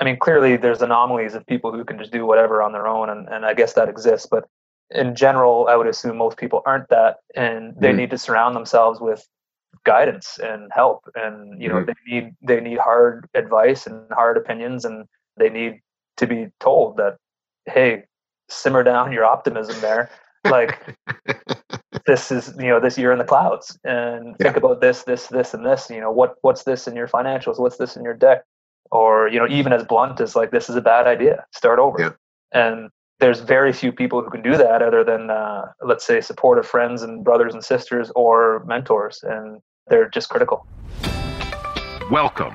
I mean, clearly there's anomalies of people who can just do whatever on their own, and I guess that exists. But in general, I would assume most people aren't that, and they need to surround themselves with guidance and help. And, you know, they need hard advice and hard opinions, and they need to be told that, hey, simmer down your optimism there. Like, this is, you know, this year in the clouds, and think about this, and this, you know, what's this in your financials? What's this in your deck? Or, you know, even as blunt as like, this is a bad idea, start over. Yeah. And there's very few people who can do that other than, let's say, supportive friends and brothers and sisters or mentors. And they're just critical. Welcome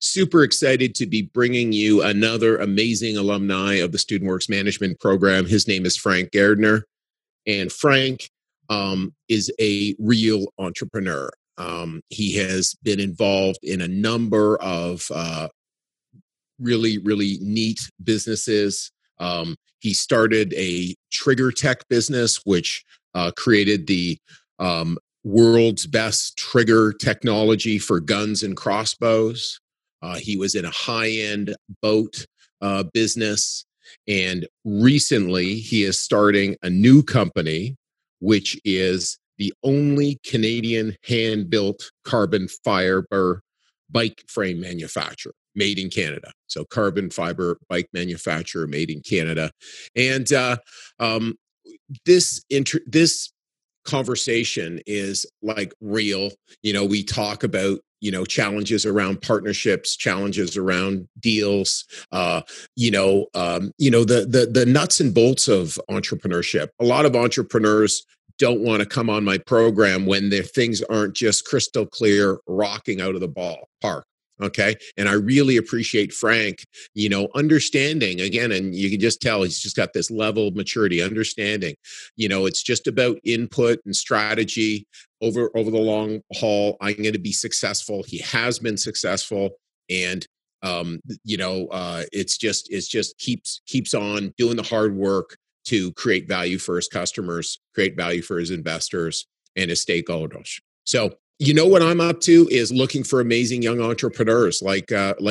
Super excited to be bringing you another amazing alumni of the Student Works Management Program. His name is Frank Gardner, and Frank is a real entrepreneur. He has been involved in a number of really, really neat businesses. He started a TriggerTech business, which created the world's best trigger technology for guns and crossbows. He was in a high-end boat business, and recently he is starting a new company, which is the only Canadian hand-built carbon fiber bike frame manufacturer made in Canada. So carbon fiber bike manufacturer made in Canada. And this conversation is like real. You know, we talk about, you know, challenges around partnerships, challenges around deals, the nuts and bolts of entrepreneurship. A lot of entrepreneurs don't want to come on my program when their things aren't just crystal clear, rocking out of the ballpark. Okay. And I really appreciate Frank, you know, understanding again, and you can just tell he's just got this level of maturity, understanding, you know, it's just about input and strategy over the long haul. I'm going to be successful. He has been successful. And, it's just keeps on doing the hard work to create value for his customers, create value for his investors and his stakeholders. So, you know, what I'm up to is looking for amazing young entrepreneurs like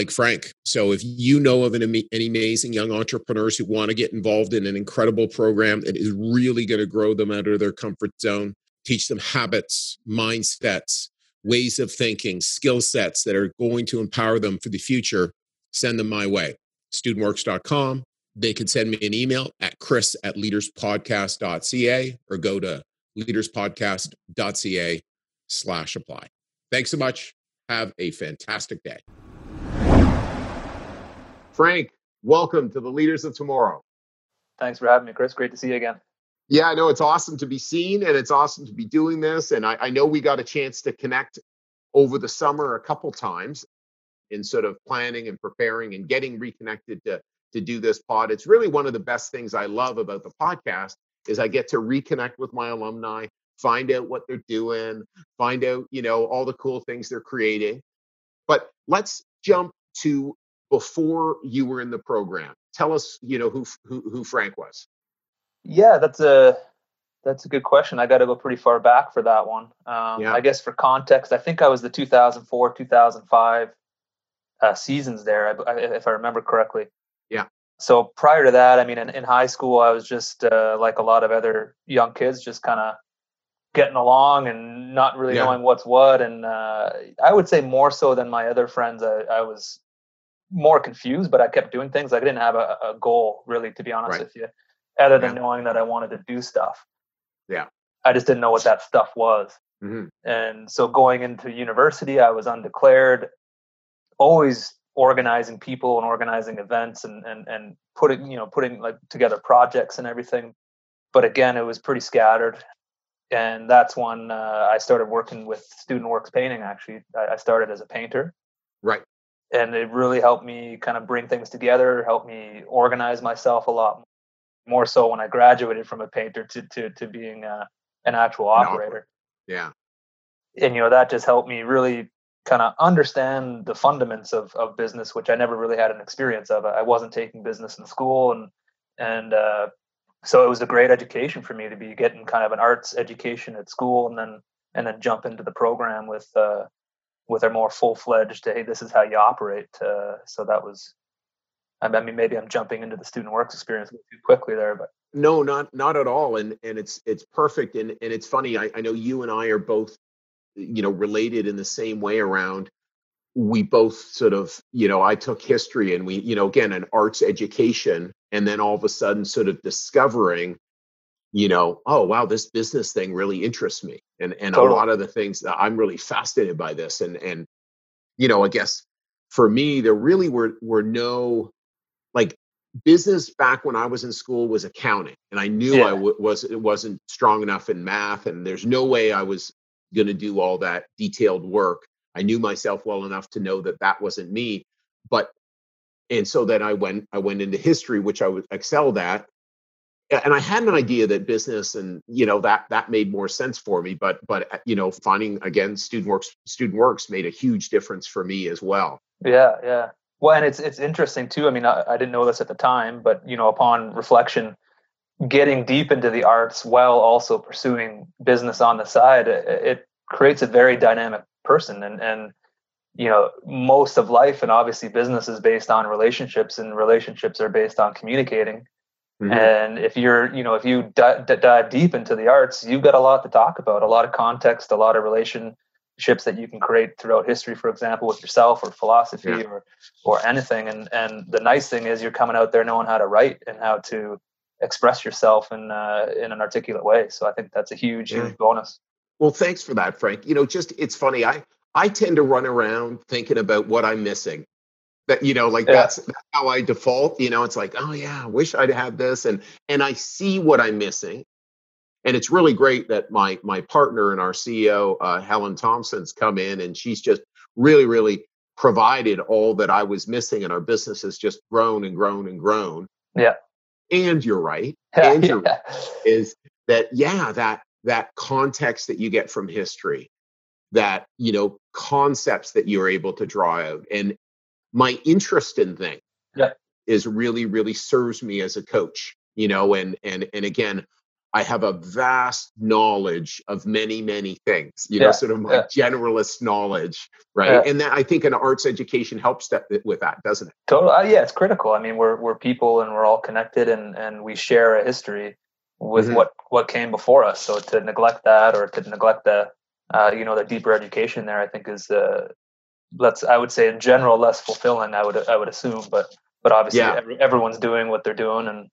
Frank. So if you know of any amazing young entrepreneurs who want to get involved in an incredible program that is really going to grow them out of their comfort zone, teach them habits, mindsets, ways of thinking, skill sets that are going to empower them for the future, send them my way, studentworks.com. They can send me an email at chris@leaderspodcast.ca or go to leaderspodcast.ca/apply. Thanks so much. Have a fantastic day. Frank, welcome to the Leaders of Tomorrow. Thanks for having me, Chris. Great to see you again. Yeah, I know it's awesome to be seen and it's awesome to be doing this. And I know we got a chance to connect over the summer a couple times in sort of planning and preparing and getting reconnected to do this pod. It's really one of the best things I love about the podcast is I get to reconnect with my alumni, find out what they're doing, find out, you know, all the cool things they're creating. But let's jump to before you were in the program. Tell us, you know, who Frank was. Yeah, that's a good question. I got to go pretty far back for that one. I guess for context, I think I was the 2004, 2005 seasons there, if I remember correctly. Yeah. So prior to that, I mean, in high school, I was just like a lot of other young kids, just kind of getting along and not really knowing what's what. And I would say more so than my other friends, I was more confused, but I kept doing things. I didn't have a goal, really, to be honest with you, other than knowing that I wanted to do stuff. Yeah. I just didn't know what that stuff was. Mm-hmm. And so going into university, I was undeclared, always organizing people and organizing events and putting like together projects and everything. But again, it was pretty scattered. And that's when I started working with Student Works Painting, actually. I started as a painter. Right. And it really helped me kind of bring things together, helped me organize myself a lot more so when I graduated from a painter to being an actual operator. Yeah. And, you know, that just helped me really kind of understand the fundamentals of business, which I never really had an experience of. I wasn't taking business in school. And so it was a great education for me to be getting kind of an arts education at school and then jump into the program with a more full-fledged, hey, this is how you operate. So that was, I mean, maybe I'm jumping into the student works experience a little too quickly there, but. No, not at all. And it's perfect. And it's funny, I know you and I are both, you know, related in the same way around, we both sort of, you know, I took history and we, you know, again, an arts education, and then all of a sudden sort of discovering, you know, oh, wow, this business thing really interests me. And totally. A lot of the things that I'm really fascinated by this. And, you know, I guess for me, there really were no, like, business back when I was in school was accounting. And I knew it wasn't strong enough in math. And there's no way I was going to do all that detailed work. I knew myself well enough to know that that wasn't me. But, and so then I went into history, which I excelled at. And I had an idea that business and, you know, that made more sense for me, but, you know, finding again, student works made a huge difference for me as well. Yeah. Yeah. Well, and it's interesting too. I mean, I didn't know this at the time, but, you know, upon reflection, getting deep into the arts while also pursuing business on the side, it creates a very dynamic person. And, you know, most of life and obviously business is based on relationships, and relationships are based on communicating. Mm-hmm. And if you're, you know, if you dive deep into the arts, you've got a lot to talk about, a lot of context, a lot of relationships that you can create throughout history, for example, with yourself or philosophy or anything. And the nice thing is you're coming out there knowing how to write and how to express yourself in an articulate way. So I think that's a huge, huge bonus. Well, thanks for that, Frank. You know, just, it's funny. I tend to run around thinking about what I'm missing. That, you know, like that's how I default, you know, it's like, oh yeah, I wish I'd had this. And I see what I'm missing. And it's really great that my partner and our CEO, Helen Thompson's come in, and she's just really, really provided all that I was missing. And our business has just grown and grown and grown. Yeah. And you're right. And you're right, is that, that context that you get from history, that, you know, concepts that you're able to draw out. And my interest in things is really, really serves me as a coach, you know, and again, I have a vast knowledge of many, many things, you know, sort of my generalist knowledge, right? And that, I think an arts education helps that, with that, doesn't it? Totally. Yeah, it's critical. I mean, we're people and we're all connected, and we share a history with what came before us. So to neglect that, or to neglect the, you know, the deeper education there, I think is I would say in general less fulfilling. I would assume, but obviously everyone's doing what they're doing, and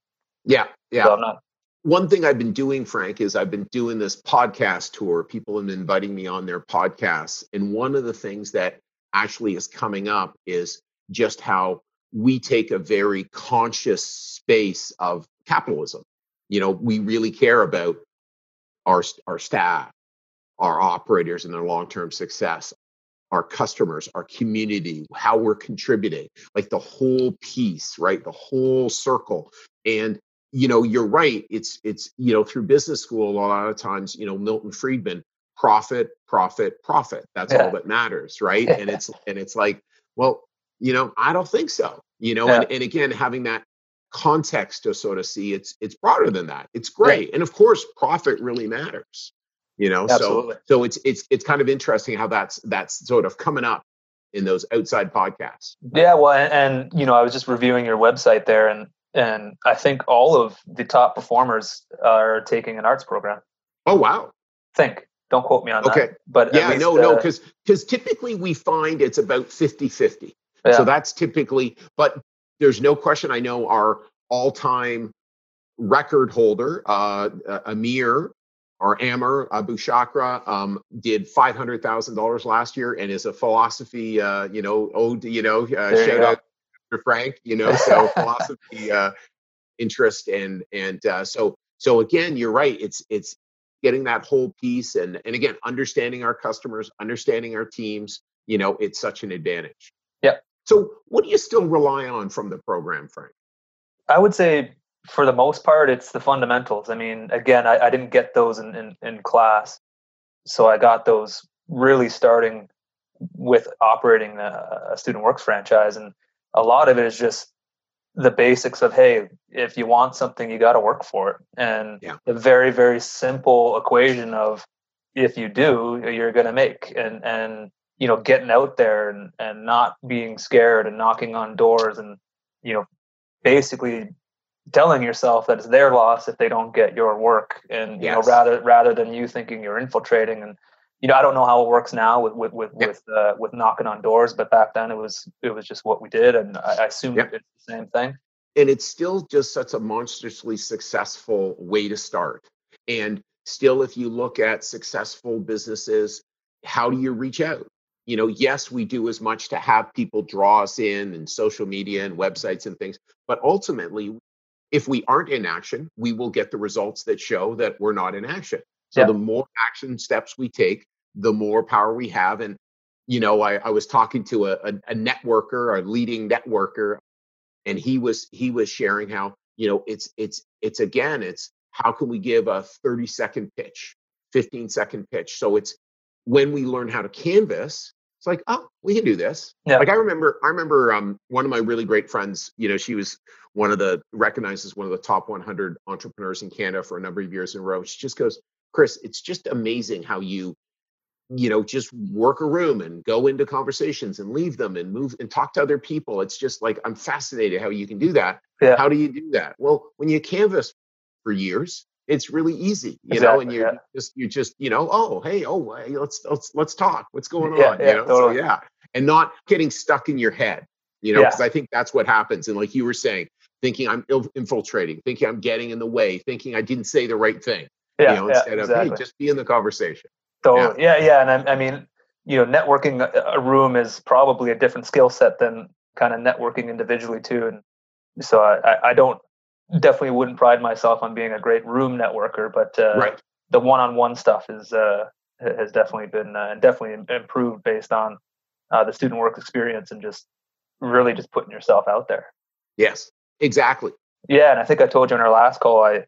so I'm not. One thing I've been doing, Frank, is I've been doing this podcast tour. People have been inviting me on their podcasts, and one of the things that actually is coming up is just how we take a very conscious space of capitalism. You know, we really care about our staff, our operators, and their long-term success. Our customers, our community, how we're contributing, like the whole piece, right? The whole circle. And, you know, you're right. It's, you know, through business school, a lot of times, you know, Milton Friedman, profit, profit, profit. That's all that matters, right? And it's like, well, you know, I don't think so, you know, and again, having that context to sort of see it's broader than that. It's great. And of course, profit really matters. You know, so it's kind of interesting how that's sort of coming up in those outside podcasts. Yeah, well, and you know, I was just reviewing your website there, and I think all of the top performers are taking an arts program. Oh wow! Don't quote me on that. Okay, but yeah, no, because typically we find it's about 50-50. Yeah. So that's typically, but there's no question. I know our all-time record holder, Amir. Or Amir Abushakra did $500,000 last year and is a philosophy, shout out to Frank, you know, so philosophy interest. And so again, you're right. It's getting that whole piece. And again, understanding our customers, understanding our teams, you know, it's such an advantage. Yep. So what do you still rely on from the program, Frank? I would say for the most part, it's the fundamentals. I mean, again, I didn't get those in class. So I got those really starting with operating a Student Works franchise. And a lot of it is just the basics of, hey, if you want something, you got to work for it. And the very, very simple equation of if you do, you're going to make. And you know, getting out there and not being scared and knocking on doors and, you know, basically telling yourself that it's their loss if they don't get your work. And, you know, rather than you thinking you're infiltrating. And, you know, I don't know how it works now with knocking on doors, but back then it was just what we did, and I assume it's the same thing. And it's still just such a monstrously successful way to start. And still, if you look at successful businesses, how do you reach out? You know, yes, we do as much to have people draw us in and social media and websites and things, but ultimately, if we aren't in action, we will get the results that show that we're not in action. So the more action steps we take, the more power we have. And, you know, I was talking to a networker, a leading networker, and he was sharing how, you know, it's how can we give a 30-second pitch, 15-second pitch? So it's when we learn how to canvas, it's like, oh, we can do this. Yeah. Like I remember one of my really great friends, you know, she was recognized as one of the top 100 entrepreneurs in Canada for a number of years in a row. She just goes, Chris, it's just amazing how you know, just work a room and go into conversations and leave them and move and talk to other people. It's just like, I'm fascinated how you can do that. Yeah. How do you do that? Well, when you canvas for years, it's really easy, you know, and you're just, you know, oh, hey, oh, let's talk. What's going on? Yeah, you know? Totally. So, and not getting stuck in your head, you know, because I think that's what happens. And like you were saying, thinking I'm infiltrating, thinking I'm getting in the way, thinking I didn't say the right thing. Yeah, you know, instead of, hey, just be in the conversation. So, and I mean, you know, networking a room is probably a different skill set than kind of networking individually too. And so I definitely wouldn't pride myself on being a great room networker, but the one-on-one stuff has definitely been definitely improved based on the Student Works experience and just really just putting yourself out there. Yes, exactly. Yeah, and I think I told you on our last call,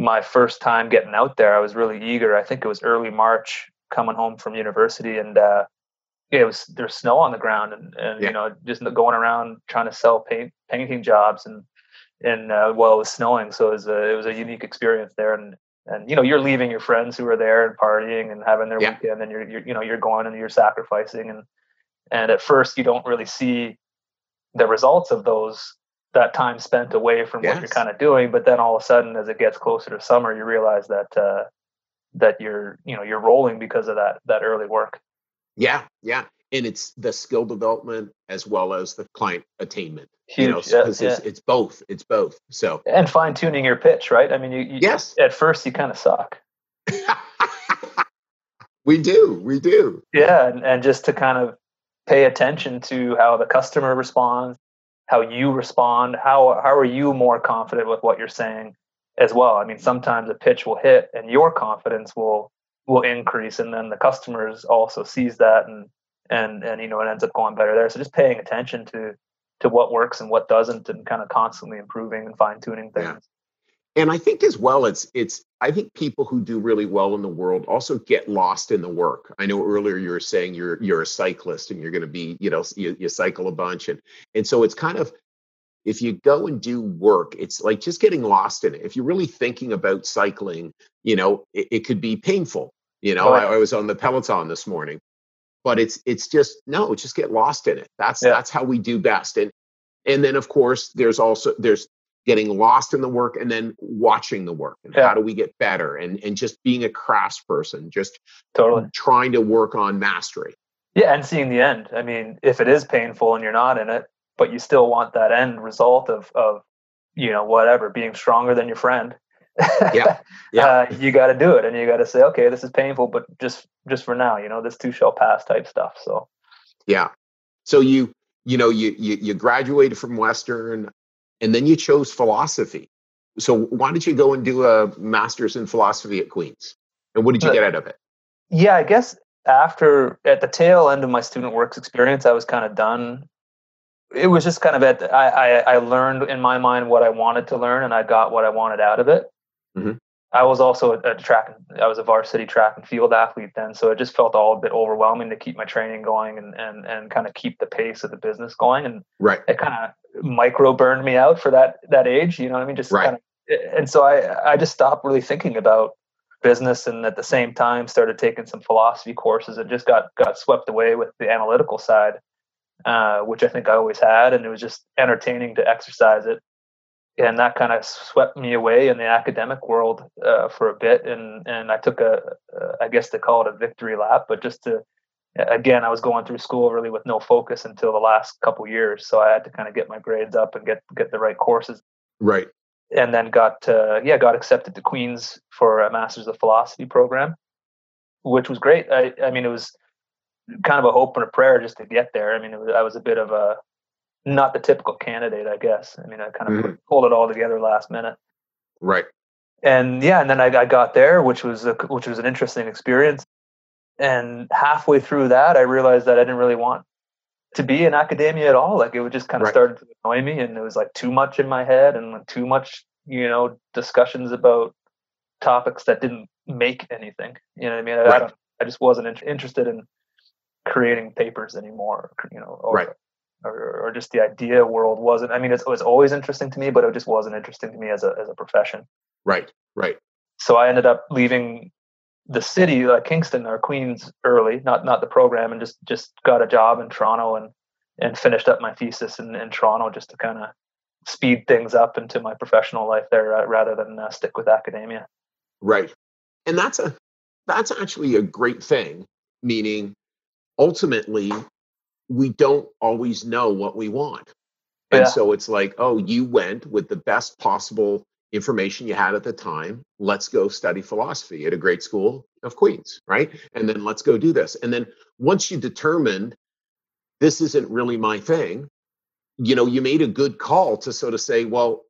my first time getting out there, I was really eager. I think it was early March, coming home from university, and there's snow on the ground, and you know, just going around trying to sell painting jobs, and it was snowing, so it was a unique experience there, and you know, you're leaving your friends who are there and partying and having their weekend, and you're you know, you're going and you're sacrificing, and at first you don't really see the results of those. That time spent away from what you're kind of doing, but then all of a sudden, as it gets closer to summer, you realize that that you're rolling because of that early work. Yeah, and it's the skill development as well as the client attainment. Huge, you know, because it's both. So and fine tuning your pitch, right? I mean, you at first you kind of suck. We do. Yeah, and just to kind of pay attention to how the customer responds. How you respond, how are you more confident with what you're saying as well? I mean, sometimes a pitch will hit and your confidence will increase, and then the customers also sees that and you know, it ends up going better there. So just paying attention to what works and what doesn't, and kind of constantly improving and fine-tuning things. Yeah. And I think as well, I think people who do really well in the world also get lost in the work. I know earlier you were saying you're a cyclist and you're going to be, you know, you cycle a bunch. And so it's kind of, if you go and do work, it's like just getting lost in it. If you're really thinking about cycling, you know, it could be painful. You know, I was on the Peloton this morning, but just get lost in it. That's how we do best. And then of course there's getting lost in the work and then watching the work and how do we get better and just being a craftsperson, just totally trying to work on mastery. Yeah. And seeing the end. I mean, if it is painful and you're not in it, but you still want that end result of, you know, whatever, being stronger than your friend, you got to do it. And you got to say, okay, this is painful, but just for now, you know, this too shall pass type stuff. So, yeah. So you graduated from Western, and then you chose philosophy. So why did you go and do a master's in philosophy at Queen's? And what did you get out of it? Yeah, I guess at the tail end of my Student Works experience, I was kind of done it was just kind of at I learned in my mind what I wanted to learn, and I got what I wanted out of it. Mm-hmm. I was also I was a varsity track and field athlete then, so it just felt all a bit overwhelming to keep my training going and kind of keep the pace of the business going. And right. It kind of micro burned me out for that age, you know what I mean? Just right. kind of, and so I just stopped really thinking about business, and at the same time started taking some philosophy courses and just got swept away with the analytical side, which I think I always had, and it was just entertaining to exercise it. And that kind of swept me away in the academic world for a bit. And I took I guess they call it a victory lap, but just again, I was going through school really with no focus until the last couple of years. So I had to kind of get my grades up and get the right courses. Right. And then got accepted to Queen's for a Master's of Philosophy program, which was great. I mean, it was kind of a hope and a prayer just to get there. I mean, I was a bit of a, not the typical candidate, I guess. I mean, I kind of pulled it all together last minute. Right. And yeah, and then I got there, which was an interesting experience. And halfway through that, I realized that I didn't really want to be in academia at all. Like, it would just kind of right. started to annoy me, and it was like too much in my head and too much, you know, discussions about topics that didn't make anything. You know what I mean? Right. I just wasn't interested in creating papers anymore, you know, or, right. Or just the idea world wasn't. I mean, it was always interesting to me, but it just wasn't interesting to me as a profession. Right, right. So I ended up leaving the city, like Kingston or Queens, early, not the program, and just got a job in Toronto and finished up my thesis in Toronto just to kind of speed things up into my professional life there rather than stick with academia. Right, and that's actually a great thing. Meaning, ultimately, we don't always know what we want. And so it's like, oh, you went with the best possible information you had at the time. Let's go study philosophy at a great school of Queens, right? And then let's go do this. And then once you determined this isn't really my thing, you know, you made a good call to sort of say, well,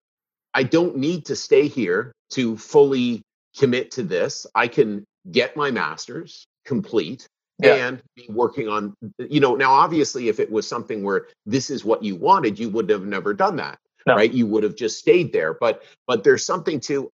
I don't need to stay here to fully commit to this. I can get my master's complete. Yeah. And be working on, you know, now, obviously, if it was something where this is what you wanted, you would have never done that, no. right? You would have just stayed there. But there's something to,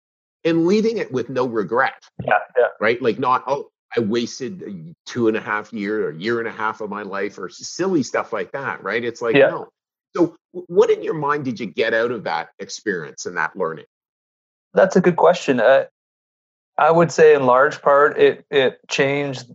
and leaving it with no regret, yeah. right? Like not, oh, I wasted 2.5 years or 1.5 years of my life or silly stuff like that, right? It's like, no. So what in your mind did you get out of that experience and that learning? That's a good question. I would say in large part, it changed,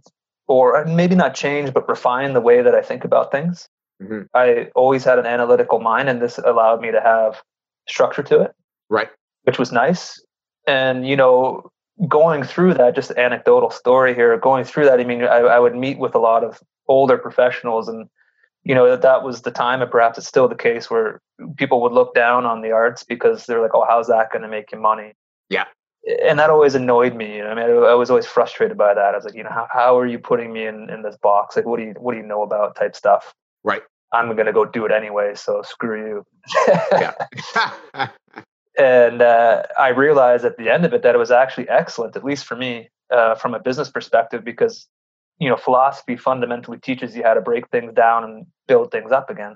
or maybe not change, but refine the way that I think about things. Mm-hmm. I always had an analytical mind, and this allowed me to have structure to it, right? Which was nice. And, you know, going through that, just an anecdotal story here, going through that, I mean, I would meet with a lot of older professionals, and, you know, that was the time, and perhaps it's still the case, where people would look down on the arts because they're like, oh, how's that going to make you money? Yeah. And that always annoyed me. You know, I mean, I was always frustrated by that. I was like, you know, how are you putting me in this box? Like, what do you know about type stuff? Right. I'm going to go do it anyway, so screw you. And I realized at the end of it that it was actually excellent, at least for me, from a business perspective, because, you know, philosophy fundamentally teaches you how to break things down and build things up again.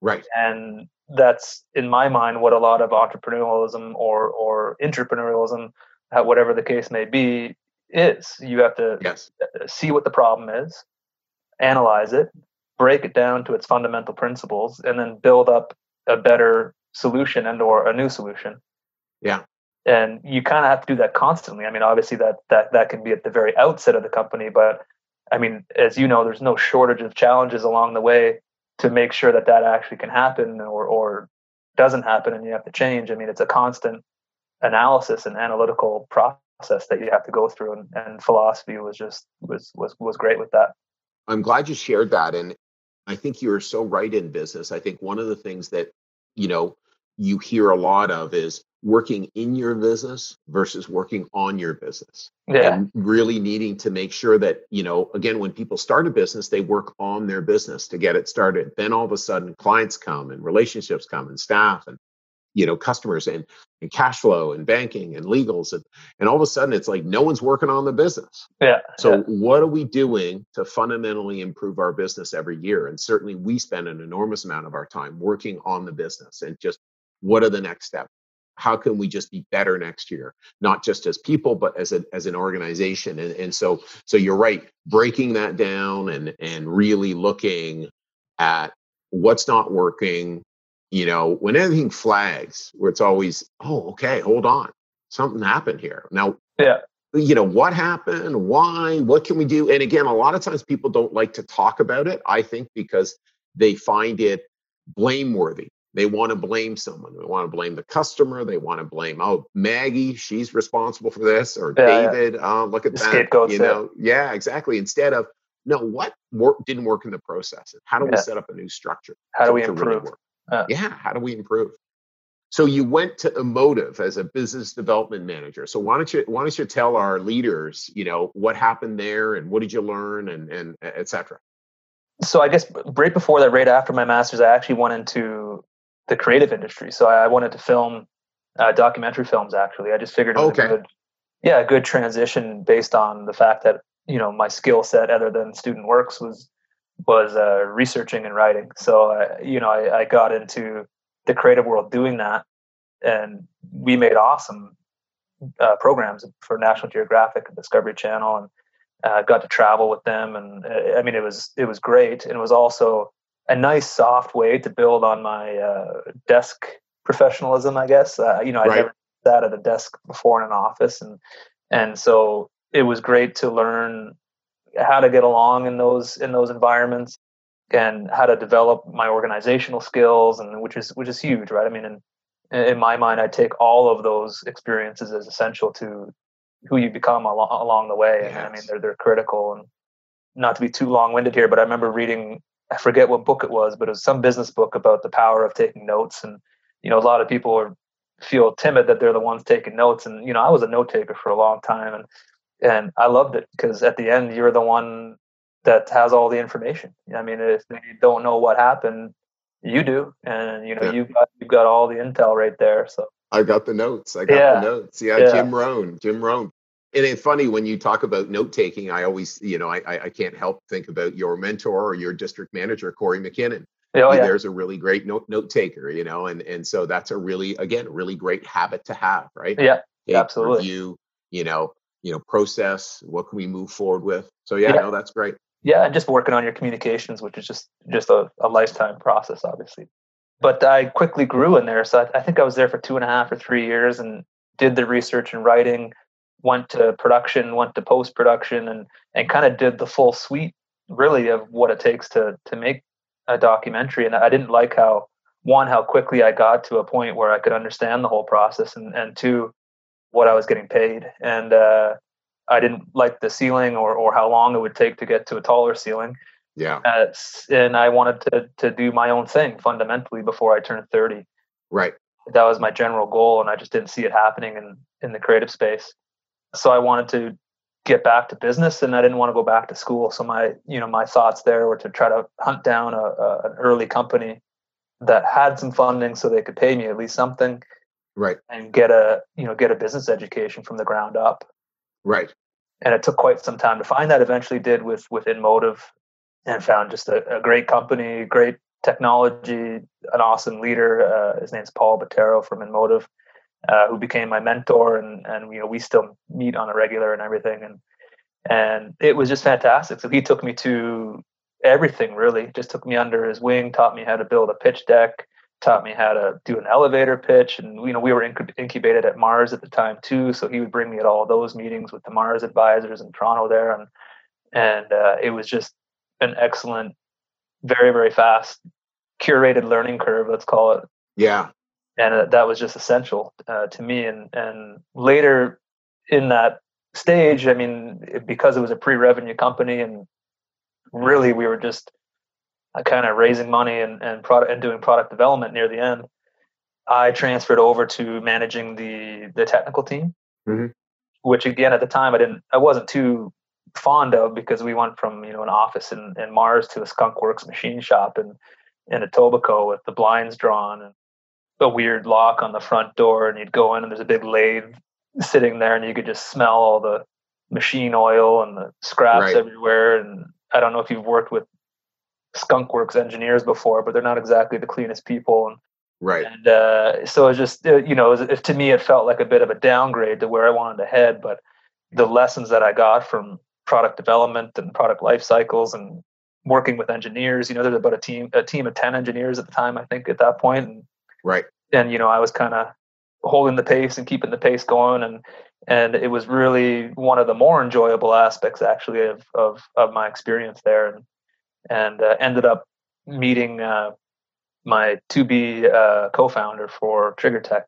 Right. And that's, in my mind, what a lot of entrepreneurialism or intrapreneurialism, whatever the case may be, is. You have to see what the problem is, analyze it, break it down to its fundamental principles, and then build up a better solution and or a new solution. Yeah. And you kind of have to do that constantly. I mean, obviously that can be at the very outset of the company, but I mean, as you know, there's no shortage of challenges along the way to make sure that actually can happen or doesn't happen, and you have to change. I mean, it's a constant analysis and analytical process that you have to go through, and philosophy was great with that. I'm glad you shared that, and I think you're so right in business. I think one of the things that, you know, you hear a lot of is working in your business versus working on your business. Yeah. And really needing to make sure that, you know, again, when people start a business, they work on their business to get it started. Then all of a sudden clients come and relationships come and staff and customers and cash flow and banking and legals. And all of a sudden it's like, no one's working on the business. Yeah. So what are we doing to fundamentally improve our business every year? And certainly we spend an enormous amount of our time working on the business and just what are the next steps? How can we just be better next year? Not just as people, but as an organization. And so you're right, breaking that down and really looking at what's not working. You know, when anything flags, where it's always, oh, okay, hold on, something happened here. Now, what happened? Why? What can we do? And again, a lot of times people don't like to talk about it, I think, because they find it blameworthy. They want to blame someone. They want to blame the customer. They want to blame, oh, Maggie, she's responsible for this, or David, look at the that. Exactly. Instead of, no, what didn't work in the process? How do we set up a new structure? How do we improve? How do we improve? So you went to InMotive as a business development manager. So why don't you tell our leaders, what happened there and what did you learn and et cetera? So I guess right before that, right after my master's, I actually went into the creative industry. So I wanted to film documentary films, actually. I just figured it was a good transition based on the fact that, my skill set other than student works was researching and writing. So, I got into the creative world doing that, and we made awesome programs for National Geographic and Discovery Channel, and got to travel with them. And it was great. And it was also a nice soft way to build on my desk professionalism, I guess. I never sat at a desk before in an office. And so it was great to learn how to get along in those environments and how to develop my organizational skills, and which is huge, right? I mean, in my mind, I take all of those experiences as essential to who you become along the way. Yes. And I mean, they're critical. And not to be too long-winded here, but I remember reading, I forget what book it was, but it was some business book about the power of taking notes. And, a lot of people feel timid that they're the ones taking notes. And, I was a note taker for a long time, and I loved it because at the end, you're the one that has all the information. I mean, if they don't know what happened, you do. And, you've got all the intel right there. So I got the notes. Jim Rohn. And it's funny when you talk about note taking, I always, I can't help think about your mentor or your district manager, Corey McKinnon. Oh, yeah. There's a really great note taker, and so that's a really, again, really great habit to have, right? Yeah, absolutely. Review, process, what can we move forward with? So that's great. Yeah, and just working on your communications, which is just a lifetime process, obviously. But I quickly grew in there. So I think I was there for 2.5 or 3 years and did the research and writing, went to production, went to post-production, and kind of did the full suite, really, of what it takes to make a documentary. And I didn't like how quickly I got to a point where I could understand the whole process, and two, what I was getting paid. And I didn't like the ceiling or how long it would take to get to a taller ceiling. Yeah. And I wanted to do my own thing fundamentally before I turned 30. Right. That was my general goal. And I just didn't see it happening in the creative space. So I wanted to get back to business, and I didn't want to go back to school. So my, my thoughts there were to try to hunt down an early company that had some funding so they could pay me at least something. Right. And get a business education from the ground up. Right. And it took quite some time to find that. Eventually did with InMotive, and found just a great company, great technology, an awesome leader. His name's Paul Botero from InMotive, who became my mentor, and we still meet on a regular and everything. And it was just fantastic. So he took me to everything, really. Just took me under his wing, taught me how to build a pitch deck, taught me how to do an elevator pitch. And, we were incubated at Mars at the time too. So he would bring me at all those meetings with the Mars advisors in Toronto there. And it was just an excellent, very, very fast curated learning curve, let's call it. Yeah. And that was just essential to me. And later in that stage, I mean, because it was a pre-revenue company, and really we were just kind of raising money and doing product development near the end, I transferred over to managing the technical team, mm-hmm. which again, at the time I wasn't too fond of, because we went from, an office in Mars to a Skunk Works machine shop in Etobicoke with the blinds drawn. And a weird lock on the front door, and you'd go in and there's a big lathe sitting there, and you could just smell all the machine oil and the scraps everywhere. And I don't know if you've worked with skunk works engineers before, but they're not exactly the cleanest people. And, so it's just, you know, to me, it felt like a bit of a downgrade to where I wanted to head. But the lessons that I got from product development and product life cycles and working with engineers, you know, there's about a team of 10 engineers at the time, I think, at that point. And, and, you know, I was kind of holding the pace and keeping the pace going. And it was really one of the more enjoyable aspects, actually, of my experience there. And ended up meeting my to-be co-founder for TriggerTech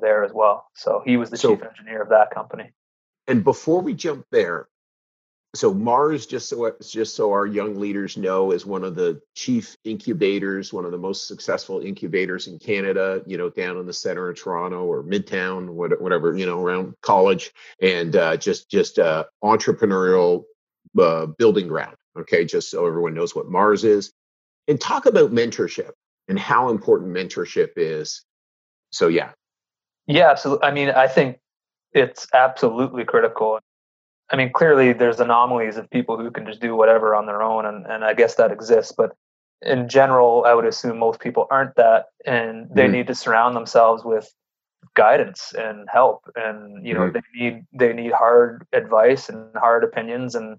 there as well. So he was the chief engineer of that company. And before we jump there, so Mars, just so our young leaders know, is one of the chief incubators, one of the most successful incubators in Canada, you know, down in the center of Toronto or Midtown, whatever, you know, around College, and just entrepreneurial building ground. Okay, just so everyone knows what Mars is. And talk about mentorship and how important mentorship is. So, Yeah, absolutely. I mean, I think it's absolutely critical. I mean, clearly there's anomalies of people who can just do whatever on their own, and I guess that exists. But in general, I would assume most people aren't that, and they need to surround themselves with guidance and help. And, you know, they need hard advice and hard opinions, and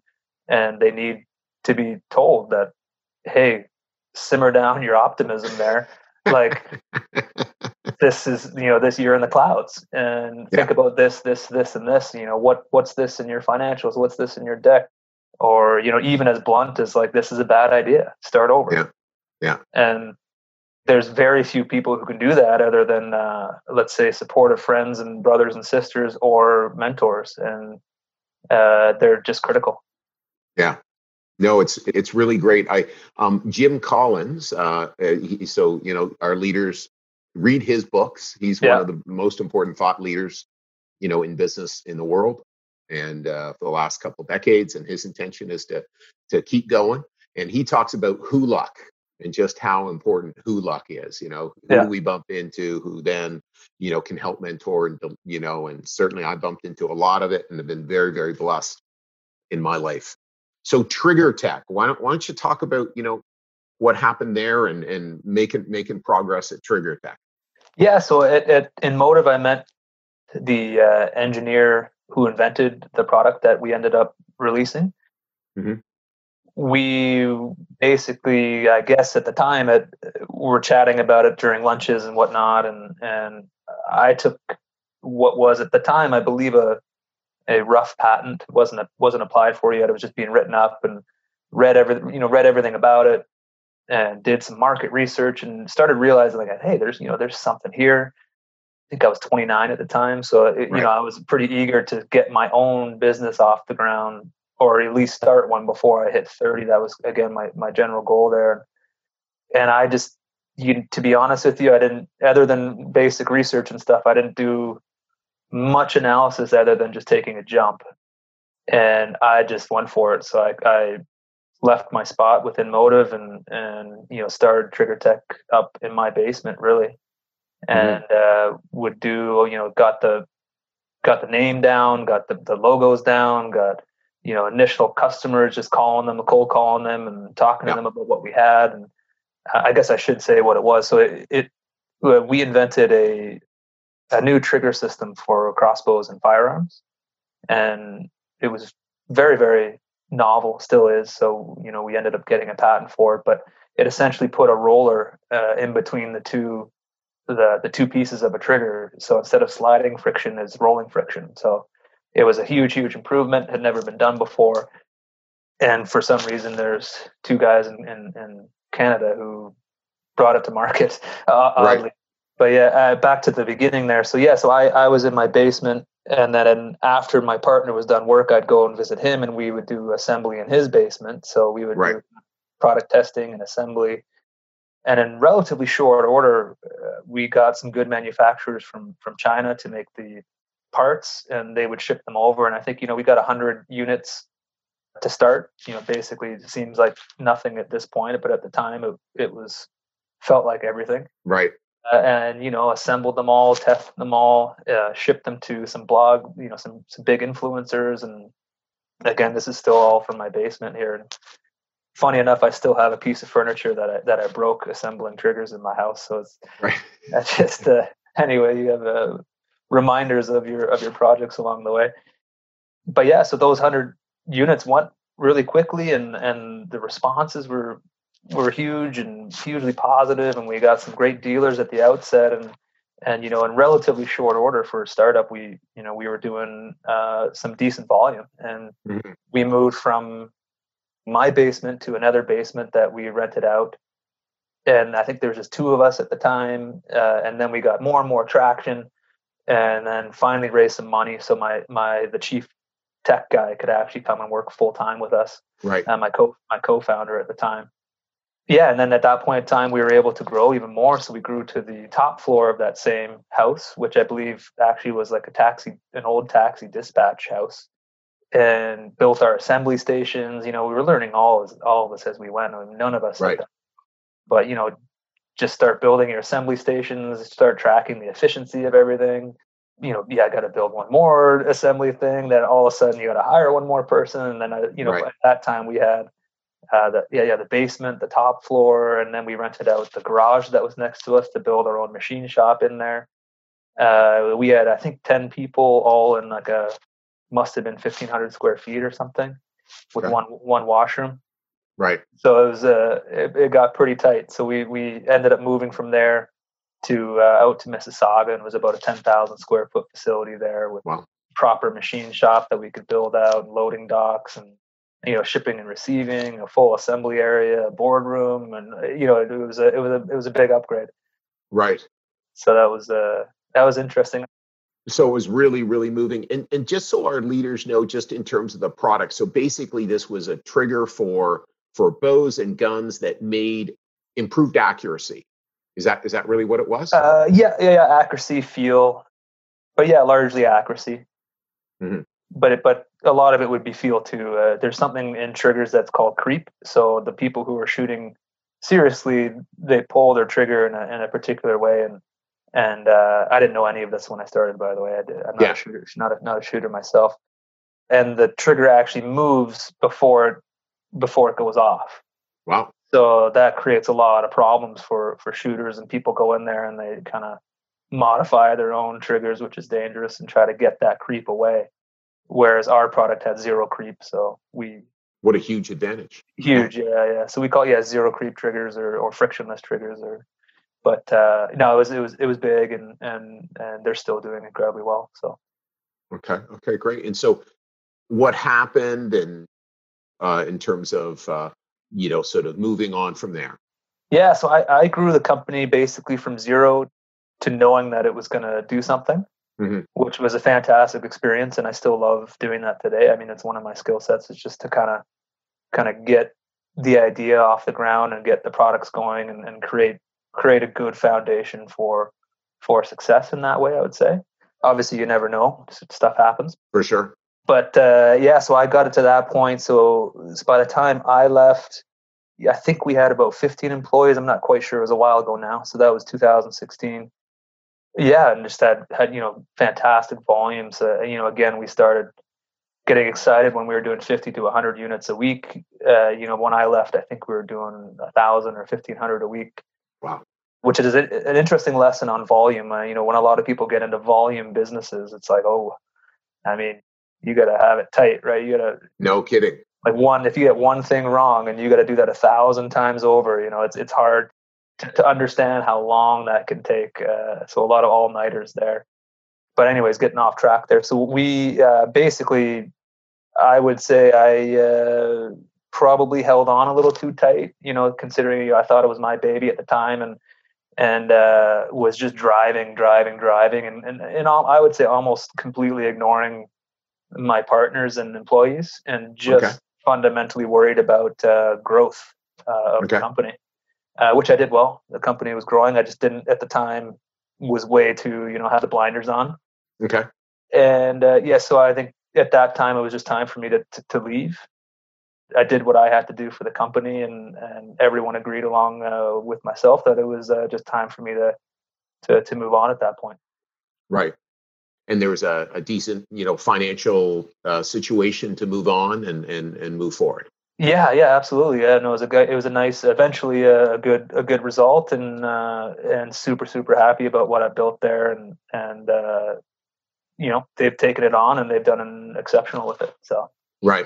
they need to be told that, hey, simmer down your optimism there. Like, this is, you know, this year in the clouds, and think about this, you know, what's this in your financials? What's this in your deck? Or, you know, even as blunt as like, this is a bad idea, start over. Yeah. And there's very few people who can do that other than, let's say, supportive friends and brothers and sisters or mentors. And they're just critical. Yeah, no, it's really great. Jim Collins, so, you know, our leaders read his books. He's one of the most important thought leaders, you know, in business in the world, and for the last couple decades. And his intention is to keep going. And he talks about who luck and just how important who luck is. You know, who we bump into, who then, you know, can help mentor, and, you know, and certainly I bumped into a lot of it, and have been very, very blessed in my life. So TriggerTech, why don't you talk about, you know, what happened there and making progress at TriggerTech? Yeah, so at InMotive, I met the engineer who invented the product that we ended up releasing. Mm-hmm. We basically, I guess at the time, were chatting about it during lunches and whatnot, and I took what was at the time, I believe, a rough patent, wasn't applied for yet. It was just being written up, and read everything about it, and did some market research, and started realizing, like, hey, there's something here. I think I was 29 at the time. So, you know, I was pretty eager to get my own business off the ground, or at least start one before I hit 30. That was, again, my general goal there. And I just, to be honest with you, I didn't, other than basic research and stuff, I didn't do much analysis other than just taking a jump, and I just went for it. So I left my spot within InMotive and you know, started TriggerTech up in my basement, really, and would do, you know, got the name down, got the logos down, got, you know, initial customers, just cold calling them and talking to them about what we had. And I guess I should say what it was. So we invented a new trigger system for crossbows and firearms, and it was very, very novel, still is. So, you know, we ended up getting a patent for it, but it essentially put a roller in between the two pieces of a trigger. So instead of sliding friction, it's rolling friction. So it was a huge improvement, had never been done before. And for some reason, there's two guys in Canada who brought it to market, oddly. But yeah, back to the beginning there. So yeah, so I was in my basement, and then after my partner was done work, I'd go and visit him, and we would do assembly in his basement. So we would do product testing and assembly. And in relatively short order, we got some good manufacturers from China to make the parts, and they would ship them over. And I think, you know, we got 100 units to start. You know, basically it seems like nothing at this point, but at the time it felt like everything. Right. and, you know, assembled them all, tested them all, shipped them to some blog, you know, some big influencers. And again, this is still all from my basement here. And funny enough, I still have a piece of furniture that I broke assembling triggers in my house. So it's right. That's just anyway, you have reminders of your projects along the way. But yeah, so those 100 units went really quickly, and the responses were huge and hugely positive, and we got some great dealers at the outset, and you know, in relatively short order for a startup, we were doing some decent volume, and mm-hmm. we moved from my basement to another basement that we rented out, and I think there was just two of us at the time, and then we got more and more traction, and then finally raised some money so the chief tech guy could actually come and work full time with us. Right. My co-founder at the time. Yeah. And then at that point in time, we were able to grow even more. So we grew to the top floor of that same house, which I believe actually was like an old taxi dispatch house, and built our assembly stations. You know, we were learning all of this as we went. I mean, none of us. Right. But, you know, just start building your assembly stations, start tracking the efficiency of everything. You know, yeah, I got to build one more assembly thing. Then all of a sudden you got to hire one more person. And then, right. At that time we had the basement, the top floor, and then we rented out the garage that was next to us to build our own machine shop in there. We had, I think, 10 people all in must have been 1,500 square feet or something with one washroom. Right. So it was, it got pretty tight. So we ended up moving from there to out to Mississauga, and was about a 10,000 square foot facility there with proper machine shop that we could build out, loading docks, and shipping and receiving, a full assembly area, a boardroom, and it was a big upgrade. Right. So that was interesting. So it was really, really moving. And just so our leaders know, just in terms of the product. So basically, this was a trigger for bows and guns that made improved accuracy. Is that really what it was? Yeah, accuracy, feel, but yeah, largely accuracy. Mm-hmm. But a lot of it would be feel too. There's something in triggers that's called creep. So the people who are shooting seriously, they pull their trigger in a particular way. And I didn't know any of this when I started, by the way. I'm not a shooter, not a shooter myself. And the trigger actually moves before it goes off. Wow. So that creates a lot of problems for shooters, and people go in there and they kind of modify their own triggers, which is dangerous, and try to get that creep away. Whereas our product had zero creep, so what a huge advantage. Huge, yeah. So we call it zero creep triggers or frictionless triggers, but it was big, and they're still doing incredibly well. So okay, great. And so what happened, and in terms of sort of moving on from there? Yeah, so I grew the company basically from zero to knowing that it was going to do something, mm-hmm. which was a fantastic experience. And I still love doing that today. I mean, it's one of my skill sets. It's just to kind of get the idea off the ground and get the products going and create a good foundation for success in that way, I would say. Obviously, you never know. Stuff happens. For sure. But so I got it to that point. So by the time I left, I think we had about 15 employees. I'm not quite sure. It was a while ago now. So that was 2016. Yeah, and just had fantastic volumes. Again, we started getting excited when we were doing 50 to 100 units a week. When I left, I think we were doing 1,000 or 1,500 a week. Wow. Which is an interesting lesson on volume. When a lot of people get into volume businesses, it's like, you got to have it tight, right? You got to. No kidding. Like if you get one thing wrong and you got to do that 1,000 times over, it's hard to understand how long that can take. So a lot of all-nighters there. But anyways, getting off track there. So we basically, I would say I probably held on a little too tight, considering I thought it was my baby at the time, and was just driving. And I would say almost completely ignoring my partners and employees, and just fundamentally worried about growth of the company, which I did well. The company was growing. I just didn't at the time, was way too, have the blinders on. Okay. And so I think at that time, it was just time for me to leave. I did what I had to do for the company, and everyone agreed along with myself that it was just time for me to to move on at that point. Right. And there was a decent, financial situation to move on and move forward. Yeah, absolutely. Yeah, no, it was eventually a good result, and super happy about what I built there, and they've taken it on and they've done an exceptional with it. So right.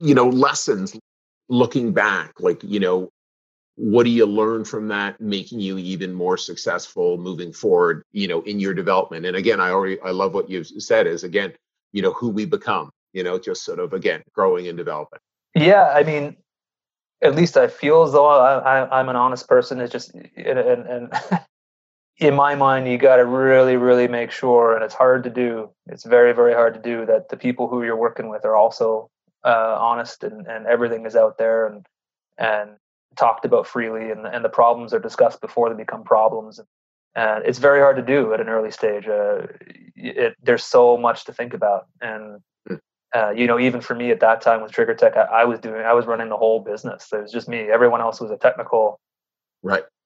Lessons looking back, what do you learn from that, making you even more successful moving forward, in your development? And again, I love what you've said is, again, who we become, just sort of, again, growing and developing. Yeah. I mean, at least I feel as though I'm an honest person. It's just, and in my mind, you got to really, really make sure, and it's hard to do. It's very, very hard to do, that the people who you're working with are also honest, and everything is out there and talked about freely, and the problems are discussed before they become problems. And it's very hard to do at an early stage. There's so much to think about. And, even for me at that time with TriggerTech, I was running the whole business. It was just me. Everyone else was a technical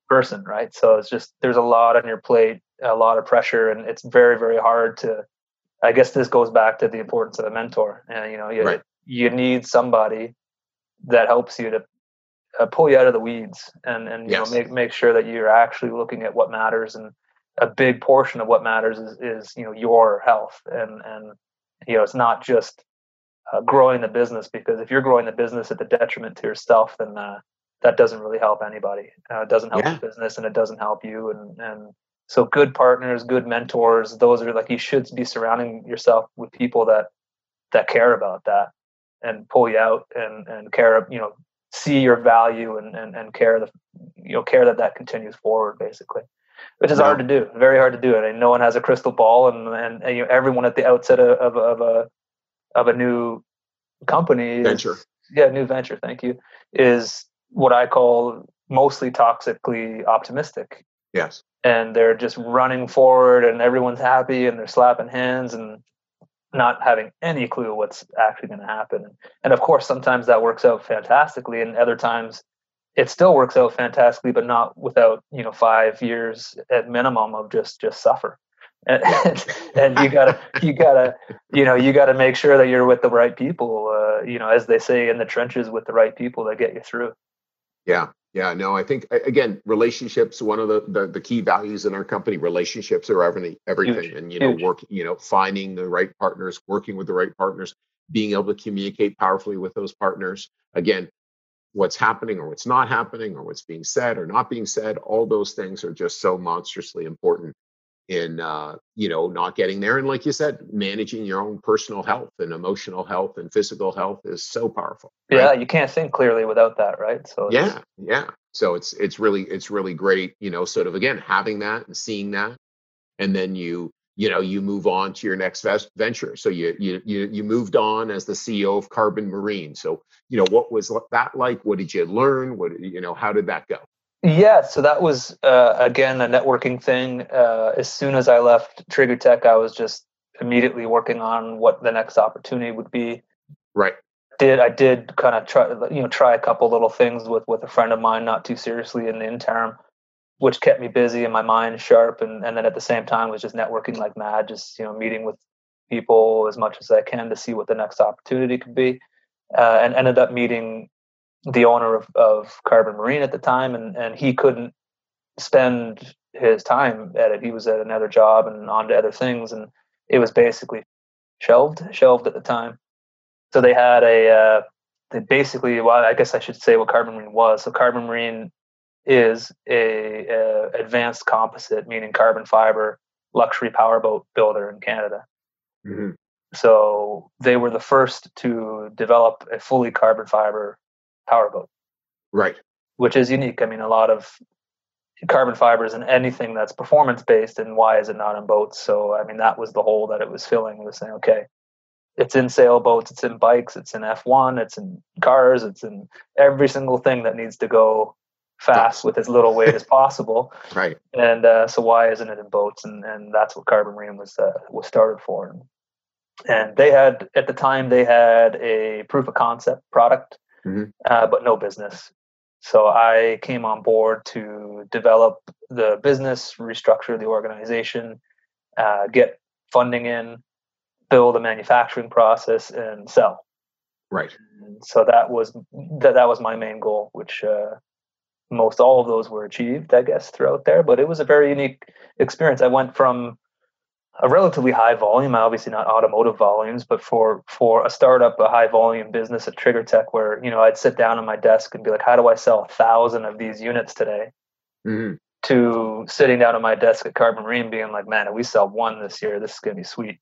person, right? So it's just, there's a lot on your plate, a lot of pressure, and it's very, very hard to, I guess this goes back to the importance of a mentor. And, you need somebody that helps you to pull you out of the weeds and yes. Make sure that you're actually looking at what matters, and a big portion of what matters is your health, and it's not just growing the business, because if you're growing the business at the detriment to yourself, then that doesn't really help anybody. It doesn't help the business, and it doesn't help you, and so good partners, good mentors, those are you should be surrounding yourself with people that care about that and pull you out and care, see your value and care that continues forward, basically, which is hard to do, very hard to do. I mean, no one has a crystal ball, and everyone at the outset of a new company venture. New venture. Thank you. Is what I call mostly toxically optimistic. Yes. And they're just running forward, and everyone's happy, and they're slapping hands and not having any clue what's actually going to happen. And of course, sometimes that works out fantastically, and other times it still works out fantastically, but not without 5 years at minimum of just suffer. And you gotta make sure that you're with the right people, as they say, in the trenches, with the right people that get you through. Yeah. No, I think, again, relationships, one of the key values in our company, relationships are everything. Huge, and, huge. Finding the right partners, working with the right partners, being able to communicate powerfully with those partners. Again, what's happening or what's not happening, or what's being said or not being said, all those things are just so monstrously important in, not getting there. And like you said, managing your own personal health and emotional health and physical health is so powerful. Right? Yeah. You can't think clearly without that. Right. So yeah. So it's really great, sort of, again, having that and seeing that. And then you move on to your next venture. So you moved on as the CEO of Carbon Marine. So, what was that like? What did you learn? How did that go? Yeah, so that was, again, a networking thing. As soon as I left TriggerTech, I was just immediately working on what the next opportunity would be. Right. I did kind of try a couple little things with a friend of mine, not too seriously in the interim, which kept me busy and my mind sharp. And then at the same time was just networking like mad, just, meeting with people as much as I can to see what the next opportunity could be, and ended up meeting the owner of Carbon Marine at the time, and he couldn't spend his time at it. He was at another job and on to other things, and it was basically shelved at the time. So they had I guess I should say what Carbon Marine was. So Carbon Marine is a advanced composite, meaning carbon fiber, luxury powerboat builder in Canada. Mm-hmm. So they were the first to develop a fully carbon fiber powerboat, right? Which is unique. I mean, a lot of carbon fibers and anything that's performance based, and why is it not in boats? So, I mean, that was the hole that it was filling. It was saying, okay, it's in sailboats, it's in bikes, it's in F1, it's in cars, it's in every single thing that needs to go fast with as little weight as possible, right? And so, why isn't it in boats? And that's what Carbon Marine was started for. And they had, at the time, a proof of concept product. Mm-hmm. But no business. So I came on board to develop the business, restructure the organization, get funding in, build a manufacturing process, and sell. Right. And so that was my main goal, which most all of those were achieved, I guess, throughout there. But it was a very unique experience. I went from a relatively high volume, obviously not automotive volumes, but for a startup, a high volume business at TriggerTech, where, you know, I'd sit down on my desk and be like, how do I sell 1,000 of these units today? Mm-hmm. To sitting down at my desk at Carbon Marine being like, man, if we sell one this year, this is going to be sweet.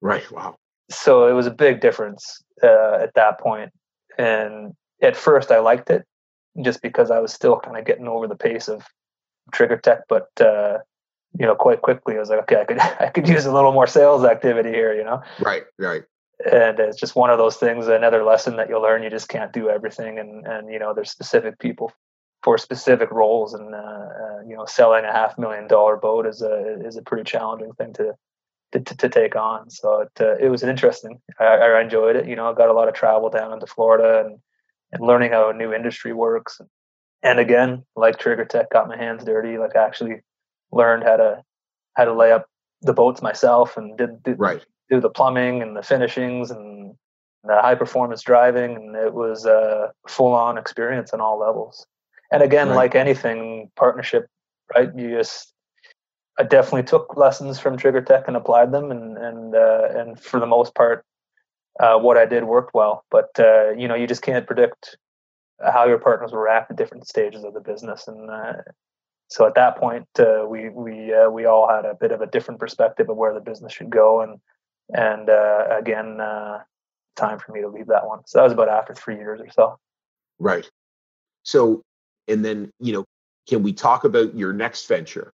Right. Wow. So it was a big difference at that point. And at first I liked it just because I was still kind of getting over the pace of TriggerTech, but, you know, quite quickly I was like, okay, I could use a little more sales activity here, you know? Right. Right. And it's just one of those things, another lesson that you'll learn. You just can't do everything. And, you know, there's specific people for specific roles, and, you know, selling a $500,000 boat is a pretty challenging thing to take on. So it was interesting. I enjoyed it. You know, I got a lot of travel down into Florida and learning how a new industry works. And again, like TriggerTech, got my hands dirty. Like, I actually learned how to lay up the boats myself, and do the plumbing and the finishings and the high performance driving. And it was a full on experience on all levels. And again, like anything, partnership, right? I definitely took lessons from TriggerTech and applied them, and for the most part, what I did worked well. But you know, you just can't predict how your partners will react at different stages of the business, and so at that point, we all had a bit of a different perspective of where the business should go, and again, time for me to leave that one. So that was about after 3 years or so. Right. So, and then, you know, can we talk about your next venture?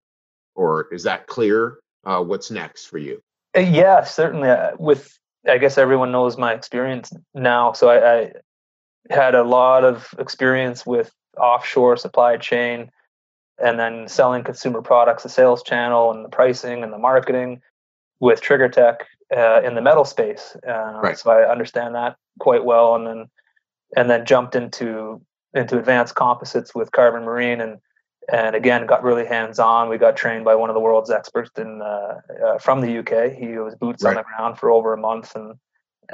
Or is that clear? What's next for you? Yeah, certainly. I guess everyone knows my experience now. So I had a lot of experience with offshore supply chain, and then selling consumer products, the sales channel and the pricing and the marketing with TriggerTech in the metal space. So I understand that quite well. And then jumped into advanced composites with Carbon Marine, and again, got really hands-on. We got trained by one of the world's experts from the UK. He was boots on the ground for over a month,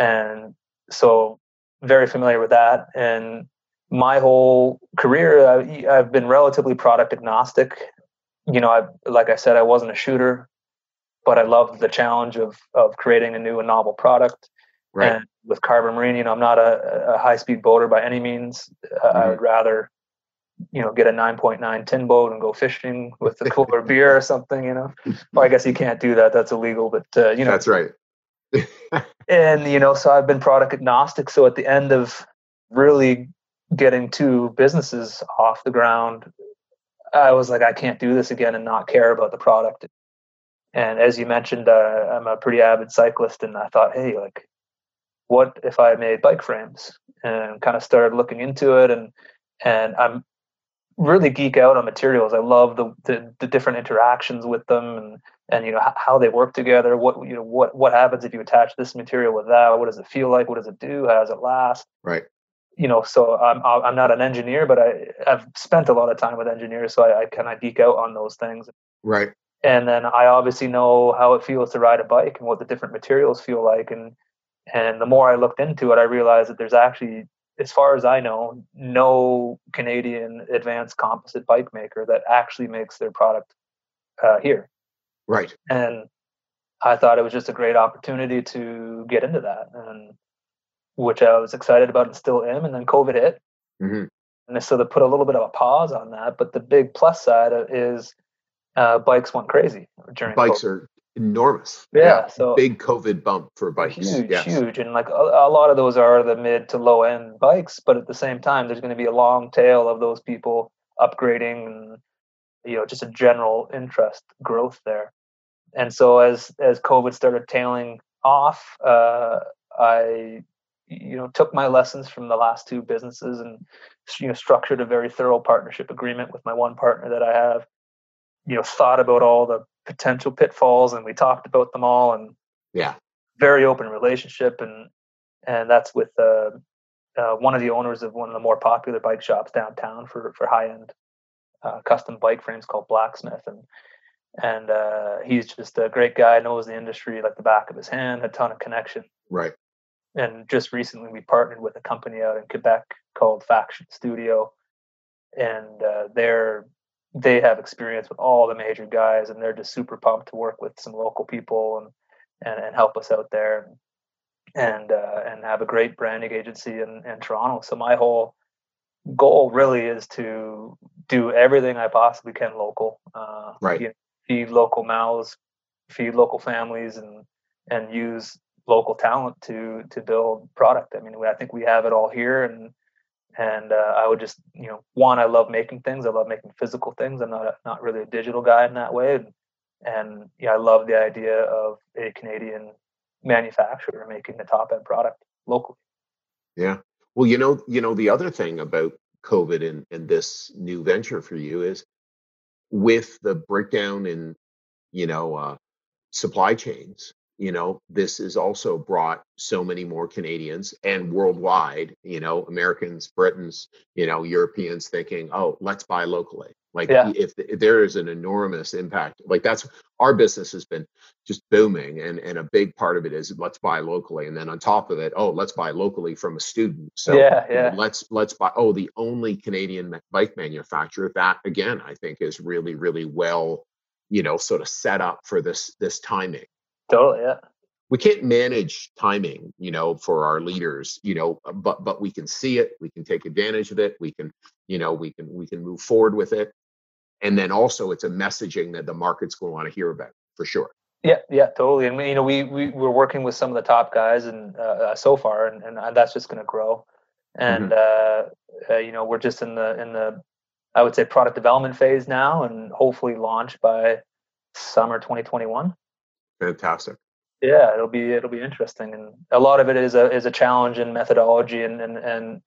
and so very familiar with that. And my whole career, I've been relatively product agnostic. You know, like I said, I wasn't a shooter, but I loved the challenge of creating a new and novel product. Right. And with Carbon Marine, you know, I'm not a high-speed boater by any means. I would rather, you know, get a 9.9 tin boat and go fishing with a cooler beer or something, you know. Well, I guess you can't do that. That's illegal, but, you know. That's right. And, you know, so I've been product agnostic. So at the end of really getting two businesses off the ground, I was like, I can't do this again and not care about the product. And as you mentioned, I'm a pretty avid cyclist, and I thought, hey, like, what if I made bike frames? And kind of started looking into it, and I'm really geek out on materials. I love the different interactions with them, and you know, how they work together. What, you know, what happens if you attach this material with that? What does it feel like? What does it do? How does it last? Right. You know, so I'm not an engineer, but I've spent a lot of time with engineers, so I kind of geek out on those things. Right. And then I obviously know how it feels to ride a bike and what the different materials feel like, and the more I looked into it, I realized that there's actually, as far as I know, no Canadian advanced composite bike maker that actually makes their product here. Right. And I thought it was just a great opportunity to get into that, and which I was excited about and still am. And then COVID hit. Mm-hmm. And so they put a little bit of a pause on that. But the big plus side is bikes went crazy during COVID. Are enormous. Yeah. So big COVID bump for bikes. Huge. And like a lot of those are the mid to low end bikes, but at the same time, there's going to be a long tail of those people upgrading, and, you know, just a general interest growth there. And so as COVID started tailing off, I, you know, took my lessons from the last two businesses and, you know, structured a very thorough partnership agreement with my one partner that I have, you know, thought about all the potential pitfalls, and we talked about them all, and very open relationship. And that's with one of the owners of one of the more popular bike shops downtown for high-end custom bike frames called Blacksmith. And he's just a great guy, knows the industry like the back of his hand, a ton of connection. Right. And just recently we partnered with a company out in Quebec called Faction Studio. And they have experience with all the major guys, and they're just super pumped to work with some local people and help us out there and have a great branding agency in Toronto. So my whole goal really is to do everything I possibly can local, right. You know, feed local mouths, feed local families, and use local talent to build product. I mean, I think we have it all here, and I would just, you know, I love making things. I love making physical things. I'm not really a digital guy in that way. And yeah, I love the idea of a Canadian manufacturer making the top end product locally. Yeah. Well, you know, the other thing about COVID and this new venture for you is with the breakdown in, you know, supply chains, you know, this has also brought so many more Canadians and worldwide, you know, Americans, Britons, you know, Europeans thinking, oh, let's buy locally. Like yeah. if there is an enormous impact, like that's our business has been just booming. And a big part of it is let's buy locally. And then on top of it, oh, let's buy locally from a student. So yeah. You know, let's buy. Oh, the only Canadian bike manufacturer that, again, I think is really, really well, you know, sort of set up for this timing. Totally. Yeah. We can't manage timing, you know, for our leaders, you know, but we can see it. We can take advantage of it. We can, you know, we can move forward with it. And then also it's a messaging that the market's going to want to hear about for sure. Yeah, totally. And we're working with some of the top guys and so far, and that's just going to grow. And, you know, we're just in the, I would say, product development phase now, and hopefully launch by summer 2021. Fantastic. Yeah, it'll be interesting. And a lot of it is a challenge in methodology and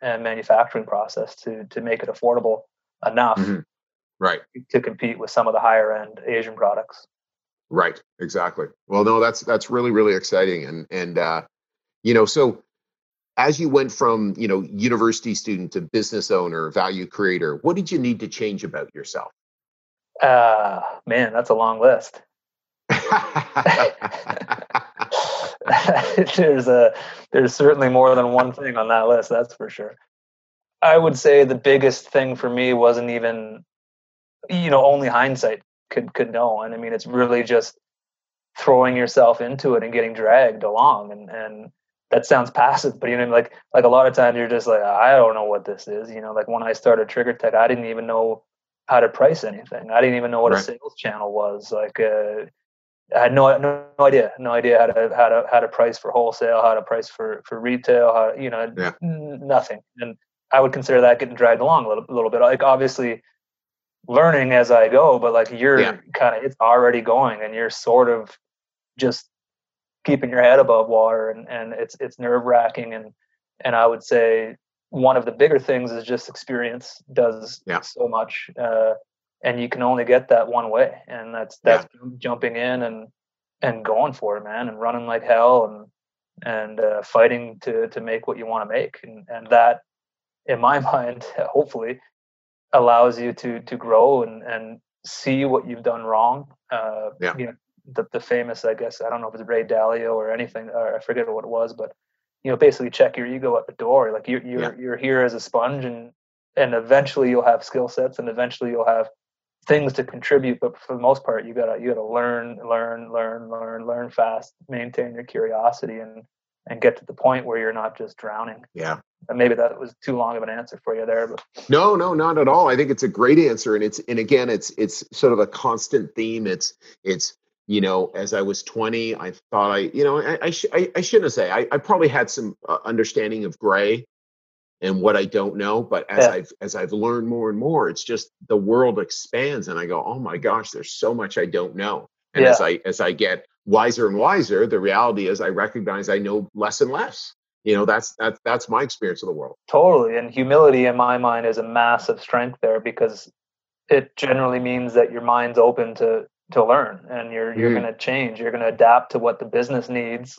manufacturing process to make it affordable enough. Mm-hmm. Right. To compete with some of the higher end Asian products. Right. Exactly. Well, no, that's really, really exciting. And you know, so as you went from, you know, university student to business owner, value creator, what did you need to change about yourself? Man, that's a long list. There's certainly more than one thing on that list. That's for sure. I would say the biggest thing for me wasn't even, you know, only hindsight could know. And I mean, it's really just throwing yourself into it and getting dragged along. And that sounds passive, but you know, like a lot of times you're just like, I don't know what this is. You know, like when I started TriggerTech, I didn't even know how to price anything. I didn't even know what right. a sales channel was. Like, I had no idea how to price for wholesale, how to price for retail, how, you know, yeah. Nothing. And I would consider that getting dragged along a little bit. Like obviously learning as I go, but like you're yeah. kind of, it's already going and you're sort of just keeping your head above water and it's nerve wracking. And I would say one of the bigger things is just experience does yeah. so much, and you can only get that one way, and that's yeah. jumping in and going for it, man, and running like hell and fighting to make what you want to make, and that, in my mind, hopefully, allows you to grow and see what you've done wrong. Yeah. You know, the famous, I guess, I don't know if it's Ray Dalio or anything, or I forget what it was, but you know, basically check your ego at the door. Like you're yeah. you're here as a sponge, and eventually you'll have skill sets, and eventually you'll have things to contribute, but for the most part, you gotta learn fast, maintain your curiosity, and get to the point where you're not just drowning. Yeah. And maybe that was too long of an answer for you there, but no, not at all. I think it's a great answer, and again, it's sort of a constant theme. It's you know, as I was 20, I thought I shouldn't say I probably had some understanding of gray and what I don't know, but as yeah. I've learned more and more, it's just the world expands, and I go, oh my gosh, there's so much I don't know. And yeah. as I get wiser and wiser, the reality is I recognize I know less and less. You know, that's my experience of the world. Totally, and humility in my mind is a massive strength there, because it generally means that your mind's open to learn, and you're going to change, you're going to adapt to what the business needs,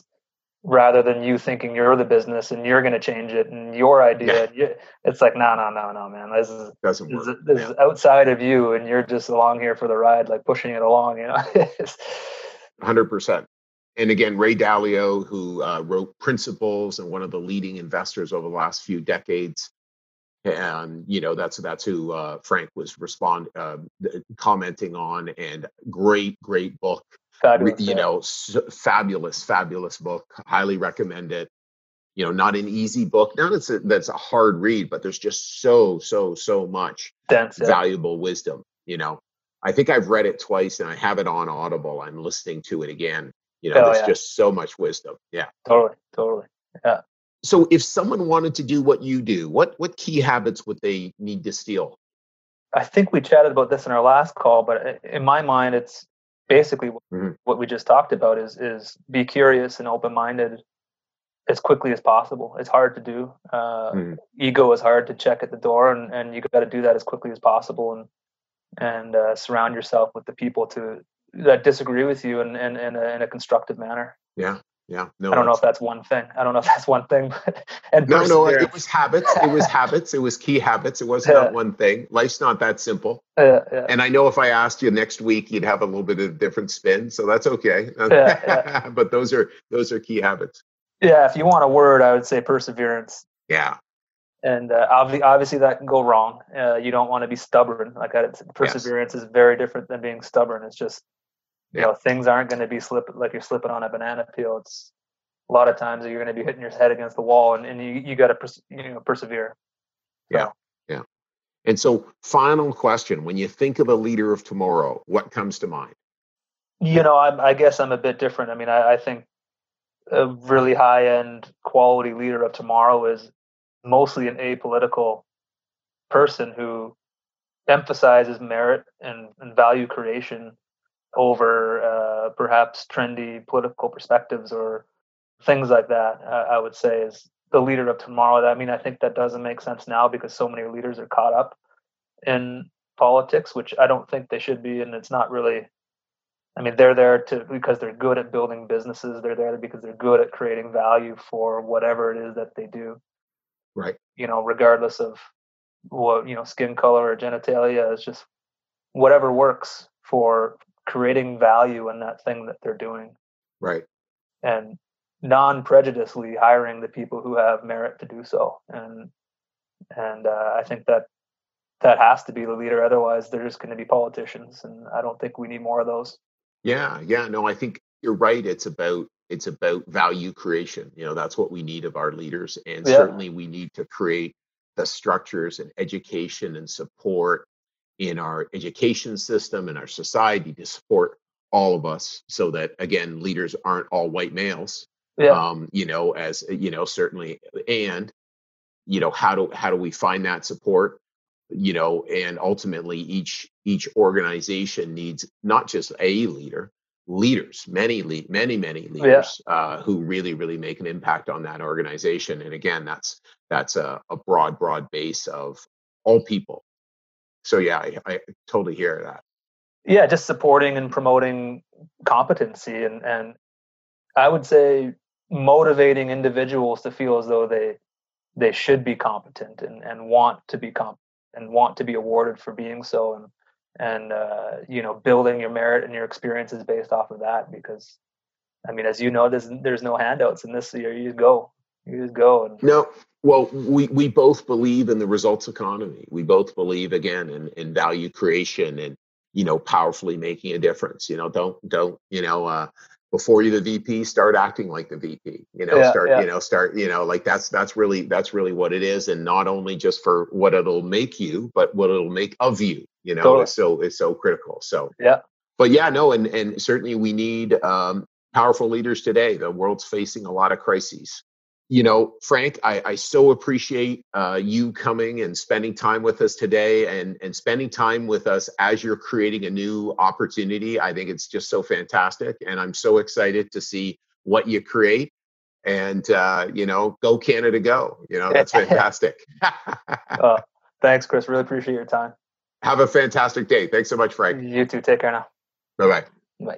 rather than you thinking you're the business and you're going to change it and your idea. Yeah. It's like, no, man, this is outside of you. And you're just along here for the ride, like pushing it along, you know, 100%. And again, Ray Dalio, who wrote Principles and one of the leading investors over the last few decades. And, you know, that's who Frank was commenting on, and great book. Fabulous, you know, fabulous book. Highly recommend it. You know, not an easy book. Now that's a hard read, but there's just so much valuable wisdom. You know, I think I've read it twice, and I have it on Audible. I'm listening to it again. You know, there's just so much wisdom. Yeah, totally. Yeah. So, if someone wanted to do what you do, what key habits would they need to steal? I think we chatted about this in our last call, but in my mind, it's basically, what we just talked about is be curious and open-minded as quickly as possible. It's hard to do. Ego is hard to check at the door, and you got to do that as quickly as possible, and surround yourself with the people that disagree with you in a constructive manner. Yeah, yeah. No, I don't know if that's one thing. But, it was habits. It was habits. It was key habits. It was not one thing. Life's not that simple. Yeah. And I know if I asked you next week, you'd have a little bit of a different spin. So that's okay. Yeah. But those are key habits. Yeah. If you want a word, I would say perseverance. Yeah. And obviously that can go wrong. You don't want to be stubborn. Like perseverance is very different than being stubborn. It's just, you know, things aren't going to be like you're slipping on a banana peel. It's a lot of times you're going to be hitting your head against the wall, and you got to persevere. So. Yeah. And so, final question: when you think of a leader of tomorrow, what comes to mind? You know, I guess I'm a bit different. I mean, I think a really high-end quality leader of tomorrow is mostly an apolitical person who emphasizes merit and value creation over perhaps trendy political perspectives or things like that. I would say is the leader of tomorrow. I mean, I think that doesn't make sense now because so many leaders are caught up in politics, which I don't think they should be. And it's not really, I mean, they're there because they're good at building businesses. They're there because they're good at creating value for whatever it is that they do. Right. You know, regardless of what, you know, skin color or genitalia, it's just whatever works for creating value in that thing that they're doing. Right. And non-prejudically hiring the people who have merit to do so. And I think that has to be the leader. Otherwise, they're just going to be politicians. And I don't think we need more of those. Yeah. Yeah. No, I think you're right. It's about value creation. You know, that's what we need of our leaders. And certainly we need to create the structures and education and support in our education system and our society to support all of us so that, again, leaders aren't all white males, you know, as, you know, certainly. And, you know, how do we find that support, you know, and ultimately each organization needs not just a leader, many leaders who really make an impact on that organization. And again, that's a broad base of all people. So yeah, I totally hear that. Yeah, just supporting and promoting competency, and I would say motivating individuals to feel as though they should be competent and want to be competent and want to be awarded for being so, and you know, building your merit and your experiences based off of that. Because I mean, as you know, there's no handouts in this year. You just go. No. Well, we both believe in the results economy. We both believe, again, in value creation and, you know, powerfully making a difference. You know, don't, you know, before you're the VP, start acting like the VP, you know, start, you know, like that's really what it is. And not only just for what it'll make you, but what it'll make of you, you know, totally. it's so critical. So, yeah, but yeah, no. And certainly we need powerful leaders today. The world's facing a lot of crises. You know, Frank, I so appreciate you coming and spending time with us today and spending time with us as you're creating a new opportunity. I think it's just so fantastic. And I'm so excited to see what you create. And, you know, go Canada, go. You know, that's fantastic. Thanks, Chris. Really appreciate your time. Have a fantastic day. Thanks so much, Frank. You too. Take care now. Bye-bye. Bye.